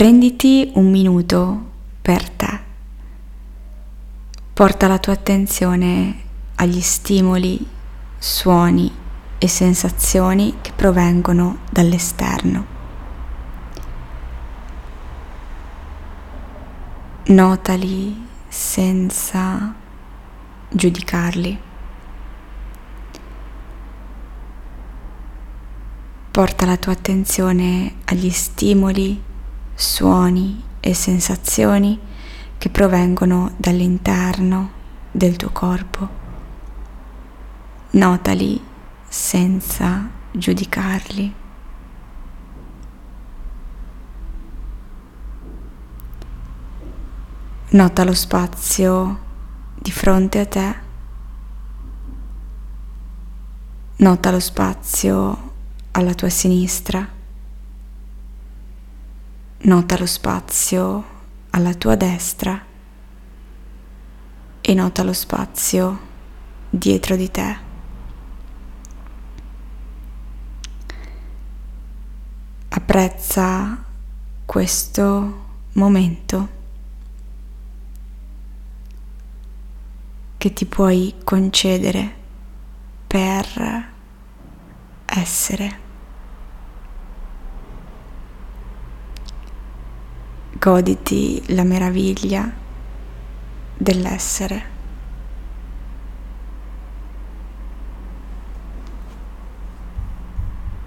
Prenditi un minuto per te. Porta la tua attenzione agli stimoli, suoni e sensazioni che provengono dall'esterno. Notali senza giudicarli. Porta la tua attenzione agli stimoli, suoni e sensazioni che provengono dall'interno del tuo corpo. Notali senza giudicarli. Nota lo spazio di fronte a te. Nota lo spazio alla tua sinistra, nota lo spazio alla tua destra e nota lo spazio dietro di te. Apprezza questo momento che ti puoi concedere per essere. Goditi la meraviglia dell'essere.